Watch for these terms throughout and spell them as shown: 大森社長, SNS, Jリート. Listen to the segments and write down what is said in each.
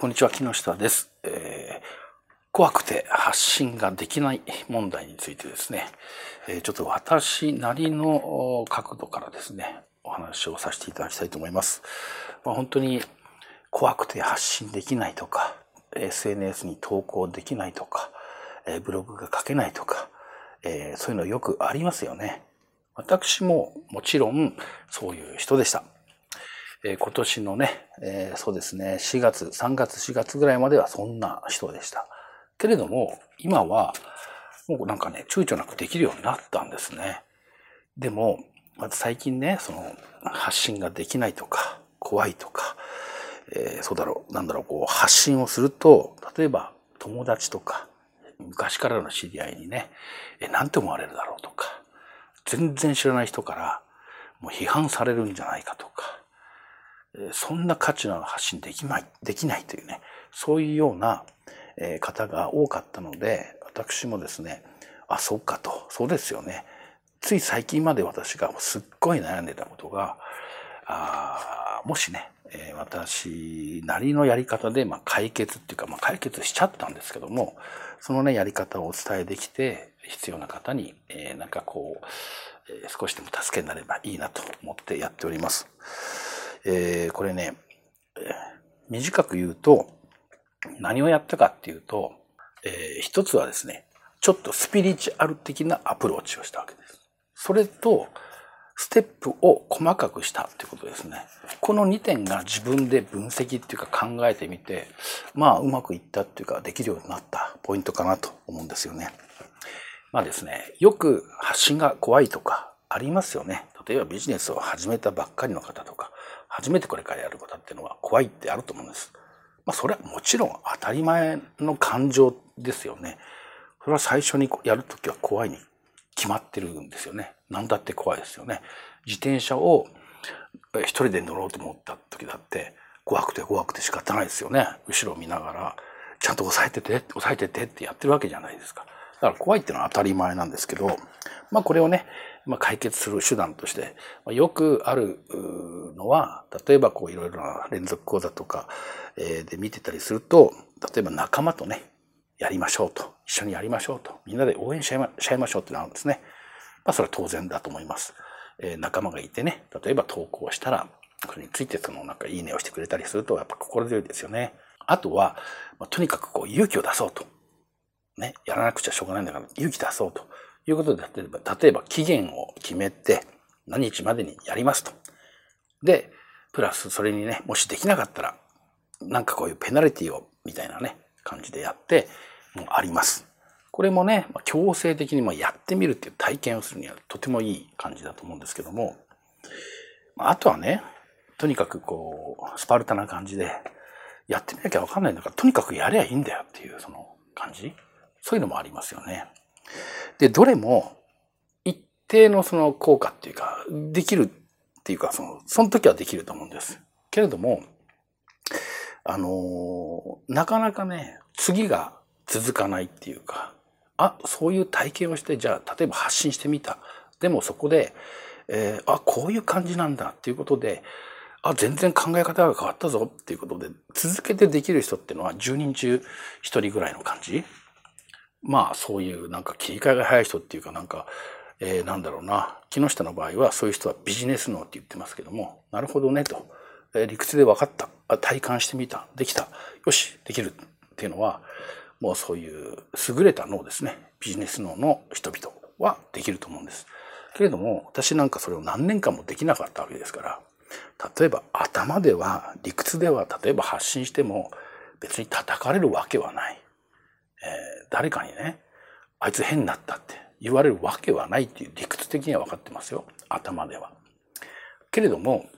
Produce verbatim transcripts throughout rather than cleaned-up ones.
こんにちは、木下です。えー、怖くて発信ができない問題についてですね、えー、ちょっと私なりの角度からですね、お話をさせていただきたいと思います。まあ、本当に怖くて発信できないとか、エスエヌエス に投稿できないとか、ブログが書けないとか、えー、そういうのよくありますよね。私ももちろんそういう人でした。今年のね、えー、そうですね、しがつ、さんがつ、しがつぐらいまではそんな人でした。けれども、今は、もうなんかね、躊躇なくできるようになったんですね。でも、まず最近ね、その、発信ができないとか、怖いとか、えー、そうだろう、なんだろう、こう、発信をすると、例えば、友達とか、昔からの知り合いにね、え、なんて思われるだろうとか、全然知らない人から、もう批判されるんじゃないかとか、そんな価値の発信できない、できないというね、そういうような方が多かったので、私もですね、あ、そうかと、そうですよね。つい最近まで私がすっごい悩んでたことが、あもしね、私なりのやり方で、まあ、解決っていうか、まあ、解決しちゃったんですけども、そのね、やり方をお伝えできて、必要な方に、えー、なんかこう、えー、少しでも助けになればいいなと思ってやっております。えー、これね、短く言うと、何をやったかっていうと、えー、一つはですね、ちょっとスピリチュアル的なアプローチをしたわけです。それと、ステップを細かくしたってことですね。このにてんが自分で分析っていうか考えてみて、まあ、うまくいったっていうか、できるようになったポイントかなと思うんですよね。まあですね、よく発信が怖いとかありますよね。例えばビジネスを始めたばっかりの方とか、初めてこれからやることっていうのは怖いってあると思うんです。まあそれはもちろん当たり前の感情ですよね。それは最初にやるときは怖いに決まってるんですよね。何だって怖いですよね。自転車を一人で乗ろうと思ったときだって怖くて怖くて仕方ないですよね。後ろを見ながらちゃんと押さえてて、押さえててってやってるわけじゃないですか。だから怖いっていうのは当たり前なんですけど、まあこれをね、まあ、解決する手段として、まあ、よくあるのは、例えばこういろいろな連続講座とかで見てたりすると、例えば仲間とね、やりましょうと、一緒にやりましょうと、みんなで応援しちゃいま、しちゃいましょうってなるんですね。まあそれは当然だと思います。えー、仲間がいてね、例えば投稿したら、それについてそのなんかいいねをしてくれたりすると、やっぱ心強いですよね。あとは、まあ、とにかくこう勇気を出そうと。ね、やらなくちゃしょうがないんだから勇気出そうということで、例えば、例えば期限を決めて何日までにやりますと。で、プラスそれにね、もしできなかったら、なんかこういうペナルティをみたいなね、感じでやって、もうあります。これもね、強制的にやってみるっていう体験をするにはとてもいい感じだと思うんですけども、あとはね、とにかくこう、スパルタな感じで、やってみなきゃわかんないんだから、とにかくやりゃいいんだよっていうその感じ。そういうのもありますよね。で、どれも一定のその効果っていうか、できるっていうか、その、その時はできると思うんです。けれども、あの、なかなかね、次が続かないっていうか、あ、そういう体験をして、じゃあ、例えば発信してみた。でもそこで、えー、あ、こういう感じなんだっていうことで、あ、全然考え方が変わったぞっていうことで、続けてできる人っていうのはじゅうにん中ひとりぐらいの感じ。まあそういうなんか切り替えが早い人っていうかなんか、えー、なんだろうな、木下の場合はそういう人はビジネス脳って言ってますけども、なるほどねと、えー、理屈で分かった、体感してみた、できた、よしできるっていうのはもうそういう優れた脳ですね、ビジネス脳の人々はできると思うんですけれども、私なんかそれを何年間もできなかったわけですから、例えば頭では理屈では例えば発信しても別に叩かれるわけはない。えー、誰かにね、あいつ変になったって言われるわけはないっていう理屈的には分かってますよ。頭では。けれども、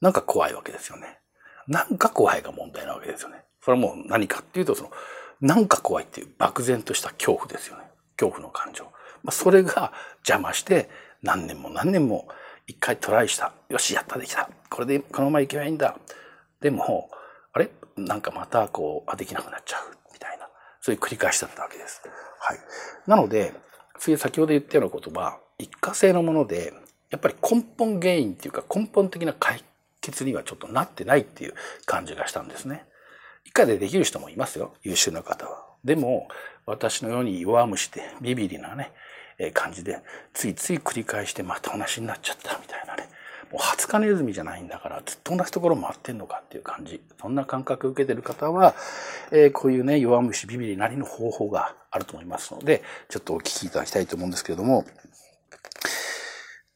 なんか怖いわけですよね。なんか怖いが問題なわけですよね。それはもう何かっていうと、その、なんか怖いっていう漠然とした恐怖ですよね。恐怖の感情。まあ、それが邪魔して何年も何年も一回トライした。よし、やった、できた。これでこのままいけばいいんだ。でも、あれなんかまたこう、あ、できなくなっちゃう。みたいな。そういう繰り返しだったわけです。はい。なので、次先ほど言ったような言葉、一過性のもので、やっぱり根本原因っていうか根本的な解実にはちょっとなってないっていう感じがしたんですね。以下でできる人もいますよ、優秀な方は。でも私のように弱虫でビビりなね感じでついつい繰り返して、また同じになっちゃったみたいなね、もうハツカネズミじゃないんだからずっと同じところ回ってんのかっていう感じ、そんな感覚を受けてる方は、えー、こういうね弱虫ビビりなりの方法があると思いますので、ちょっとお聞きいただきたいと思うんですけれども、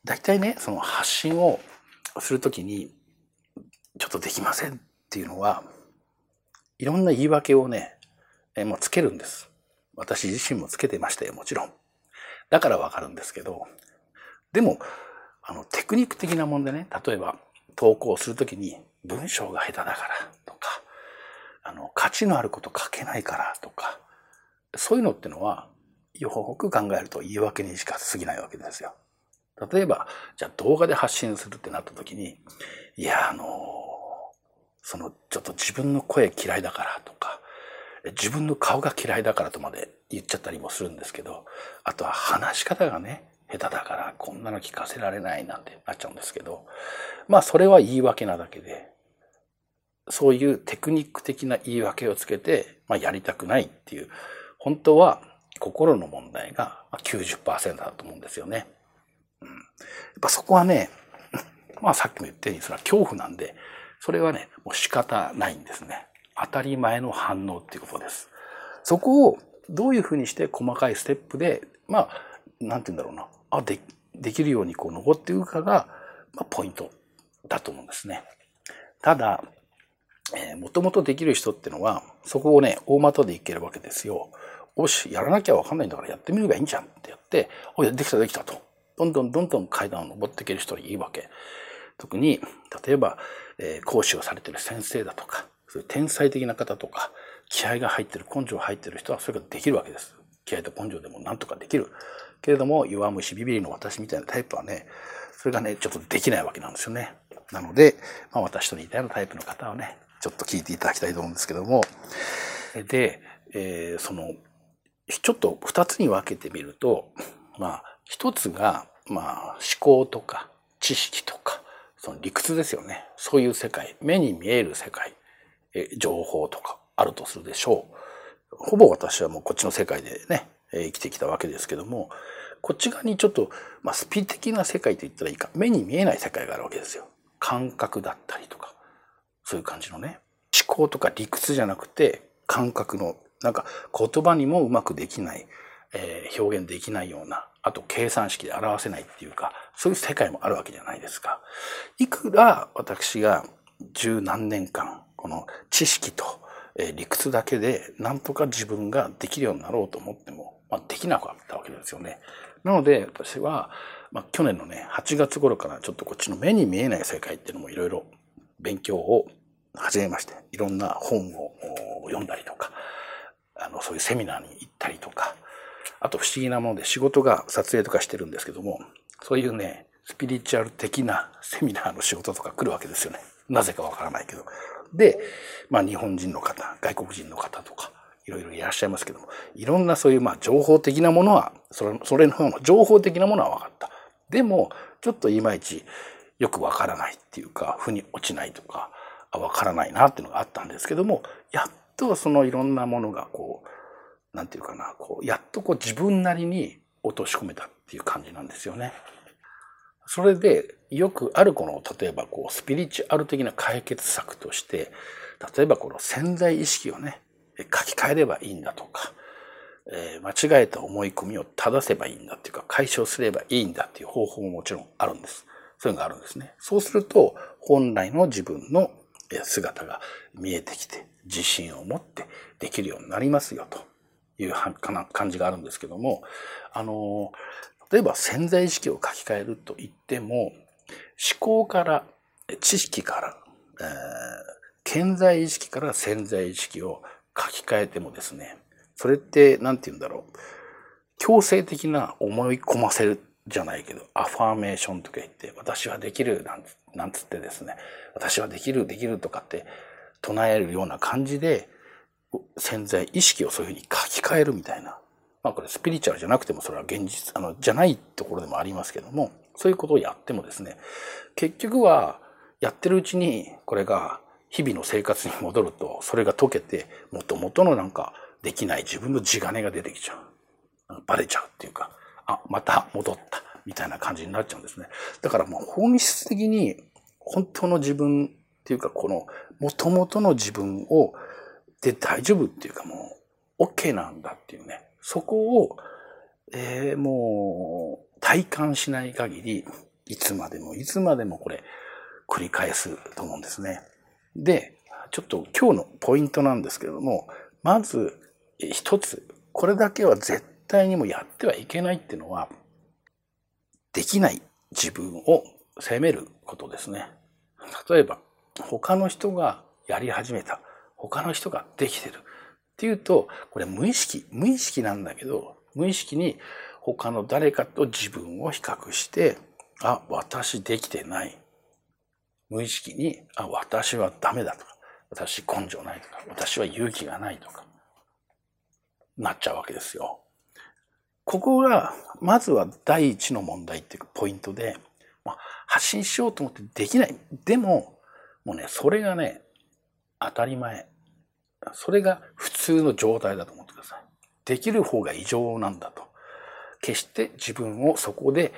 大体ねその発信をするときにちょっとできませんっていうのは、いろんな言い訳をね、えー、もうつけるんです。私自身もつけてましたよ、もちろん。だからわかるんですけど、でもあのテクニック的なもんでね、例えば投稿するときに文章が下手だからとか、あの価値のあること書けないからとか、そういうのってのはよく考えると言い訳にしか過ぎないわけですよ。例えばじゃあ動画で発信するってなったときに、いやあのそのちょっと自分の声嫌いだからとか、自分の顔が嫌いだからとまで言っちゃったりもするんですけど、あとは話し方がね下手だからこんなの聞かせられないなんてなっちゃうんですけど、まあそれは言い訳なだけで、そういうテクニック的な言い訳をつけて、まあ、やりたくないっていう、本当は心の問題が きゅうじゅっパーセント だと思うんですよね。うん、やっぱそこはね、まあさっきも言ったようにそれは恐怖なんで、それはねもう仕方ないんですね。当たり前の反応っていうことです。そこをどういうふうにして細かいステップで、まあなんて言うんだろうな、あ で, できるようにこう残っていくかが、まあ、ポイントだと思うんですね。ただ、えー、もともとできる人ってのはそこをね大股でいけるわけですよ。おしやらなきゃ分かんないんだからやってみればいいんじゃんってやって「おいできたできた」とどんどんどんどん階段を上っていける人にいいわけ。特に例えば、えー、講師をされてる先生だとか、そういう天才的な方とか、気合が入ってる根性入ってる人はそれができるわけです。気合と根性でもなんとかできるけれども、弱虫ビビリの私みたいなタイプはね、それがねちょっとできないわけなんですよね。なので、まあ、私と似たようなタイプの方はねちょっと聞いていただきたいと思うんですけども、で、えー、そのちょっとふたつに分けてみると、まあひとつが、まあ、思考とか知識とかその理屈ですよね。そういう世界、目に見える世界、え情報とかあるとするでしょう。ほぼ私はもうこっちの世界でね生きてきたわけですけども、こっち側にちょっと、まあ、スピ的な世界と言ったらいいか、目に見えない世界があるわけですよ。感覚だったりとか、そういう感じのね、思考とか理屈じゃなくて感覚の、なんか言葉にもうまくできない、えー、表現できないような、あと計算式で表せないっていうか、そういう世界もあるわけじゃないですか。いくら私が十何年間この知識と理屈だけでなんとか自分ができるようになろうと思っても、まあ、できなかったわけですよね。なので私は、まあ、去年のねはちがつ頃からちょっとこっちの目に見えない世界っていうのもいろいろ勉強を始めまして、いろんな本を読んだりとか、あのそういうセミナーに行ったりとか、あと不思議なもので仕事が撮影とかしてるんですけども、そういうねスピリチュアル的なセミナーの仕事とか来るわけですよね。なぜかわからないけど。で、まあ、日本人の方、外国人の方とかいろいろいらっしゃいますけども、いろんなそういうまあ情報的なものはそれ、それの方の情報的なものは分かった。でもちょっといまいちよく分からないっていうか、腑に落ちないとか分からないなっていうのがあったんですけども、やっとそのいろんなものがこうなんていうかな、こうやっとこう自分なりに落とし込めたっていう感じなんですよね。それでよくあるこの例えばこうスピリチュアル的な解決策として、例えばこの潜在意識をね書き換えればいいんだとか、えー、間違えた思い込みを正せばいいんだっていうか、解消すればいいんだっていう方法ももちろんあるんです。そういうのがあるんですね。そうすると本来の自分の姿が見えてきて、自信を持ってできるようになりますよという感じがあるんですけども、あのー例えば潜在意識を書き換えると言っても、思考から知識から、えー、顕在意識から潜在意識を書き換えてもですね、それって何て言うんだろう、強制的な思い込ませるじゃないけど、アファーメーションとか言って「私はできる」なん、なんつってですね「私はできるできる」とかって唱えるような感じで潜在意識をそういうふうに書き換えるみたいな。まあこれスピリチュアルじゃなくても、それは現実あのじゃないところでもありますけども、そういうことをやってもですね、結局はやってるうちにこれが日々の生活に戻ると、それが溶けて元々のなんかできない自分の地金が出てきちゃう、バレちゃうっていうか、あ、また戻ったみたいな感じになっちゃうんですね。だからもう本質的に本当の自分っていうか、この元々の自分をで大丈夫っていうか、もう OK なんだっていうね、そこを、えー、もう体感しない限り、いつまでもいつまでもこれ繰り返すと思うんですね。で、ちょっと今日のポイントなんですけれども、まず一つ、これだけは絶対にもやってはいけないっていうのは、できない自分を責めることですね。例えば他の人がやり始めた、他の人ができてるっていうと、これ無意識無意識なんだけど、無意識に他の誰かと自分を比較して、あ、私できてない、無意識に、あ、私はダメだとか、私根性ないとか、私は勇気がないとかなっちゃうわけですよ。ここがまずは第一の問題っていうポイントで、まあ、発信しようと思ってできない、でももうね、それがね、当たり前、それが普通の状態だと思ってください。できる方が異常なんだと、決して自分をそこで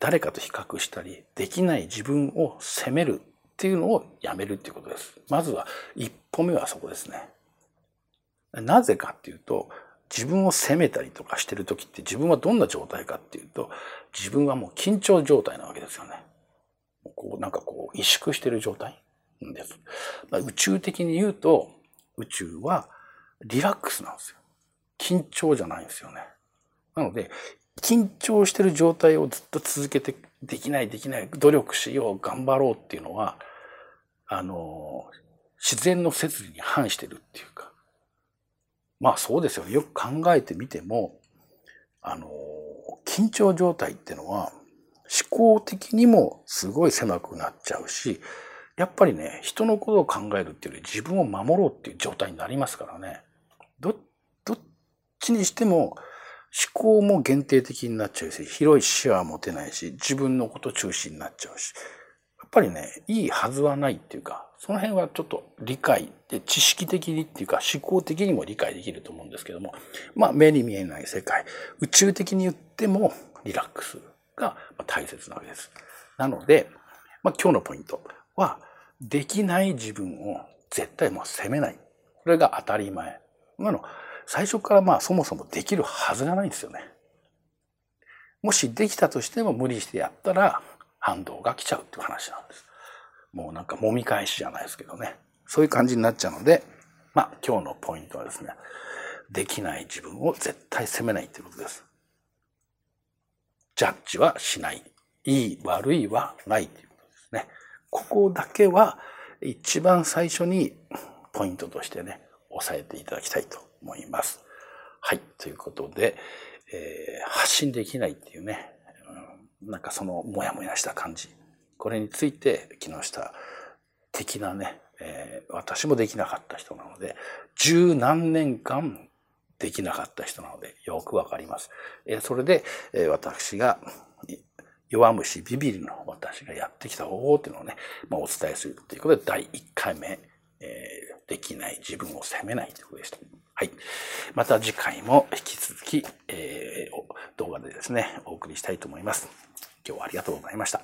誰かと比較したり、できない自分を責めるっていうのをやめるっていうことです。まずは一歩目はそこですね。なぜかっていうと、自分を責めたりとかしてる時って、自分はどんな状態かっていうと、自分はもう緊張状態なわけですよね。こうなんかこう萎縮してる状態です。宇宙的に言うと、宇宙はリラックスなんですよ。緊張じゃないんですよね。なので緊張してる状態をずっと続けて、できないできない、努力しよう、頑張ろうっていうのは、あの自然の摂理に反してるっていうか、まあそうですよね。よく考えてみても、あの、緊張状態ってのは、思考的にもすごい狭くなっちゃうし、やっぱりね、人のことを考えるっていうより自分を守ろうっていう状態になりますからね。ど、どっちにしても思考も限定的になっちゃうし、広い視野は持てないし、自分のこと中心になっちゃうし、やっぱりね、いいはずはないっていうか、その辺はちょっと理解で、知識的にっていうか思考的にも理解できると思うんですけども、まあ目に見えない世界、宇宙的に言ってもリラックスが大切なわけです。なので、まあ、今日のポイントは、できない自分を絶対もう責めない。これが当たり前なの。最初からまあそもそもできるはずがないんですよね。もしできたとしても無理してやったら、反動が来ちゃうっていう話なんです。もうなんか揉み返しじゃないですけどね。そういう感じになっちゃうので、まあ今日のポイントはですね、できない自分を絶対責めないっていうことです。ジャッジはしない。いい悪いはないっていうことですね。ここだけは一番最初にポイントとしてね、押さえていただきたいと思います。はい。ということで、えー、発信できないっていうね、なんかそのモヤモヤした感じ、これについて木下的なね、えー、私もできなかった人なので、十何年間できなかった人なのでよくわかります、えー、それで、えー、私が弱虫ビビリの私がやってきた方法っていうのをね、まあ、お伝えするということで、だいいっかいめ、えー、できない自分を責めないということでした。はい。また次回も引き続き、えー、動画でですね、お送りしたいと思います。今日はありがとうございました。